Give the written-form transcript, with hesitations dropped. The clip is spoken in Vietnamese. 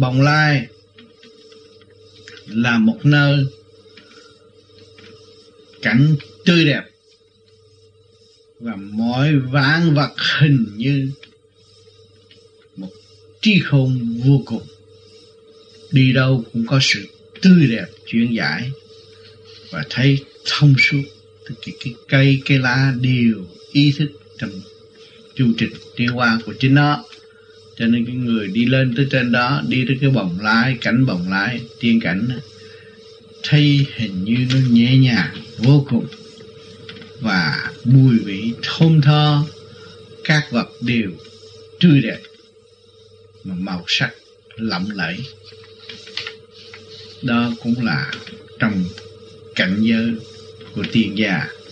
Bồng Lai là một nơi cảnh tươi đẹp và mọi vạn vật hình như một trí khôn vô cùng, đi đâu cũng có sự tươi đẹp chuyển giải và thấy thông suốt. Cái cây, cái lá đều ý thức trong chu trình tiêu hóa của chính nó. Cho nên cái người đi lên tới trên đó, đi tới cái Bồng Lai, cảnh Bồng Lai, tiên cảnh, thấy hình như nó nhẹ nhàng vô cùng và mùi vị thơm tho, các vật đều tươi đẹp mà màu sắc lộng lẫy. Đó cũng là trong cảnh giới của tiên gia.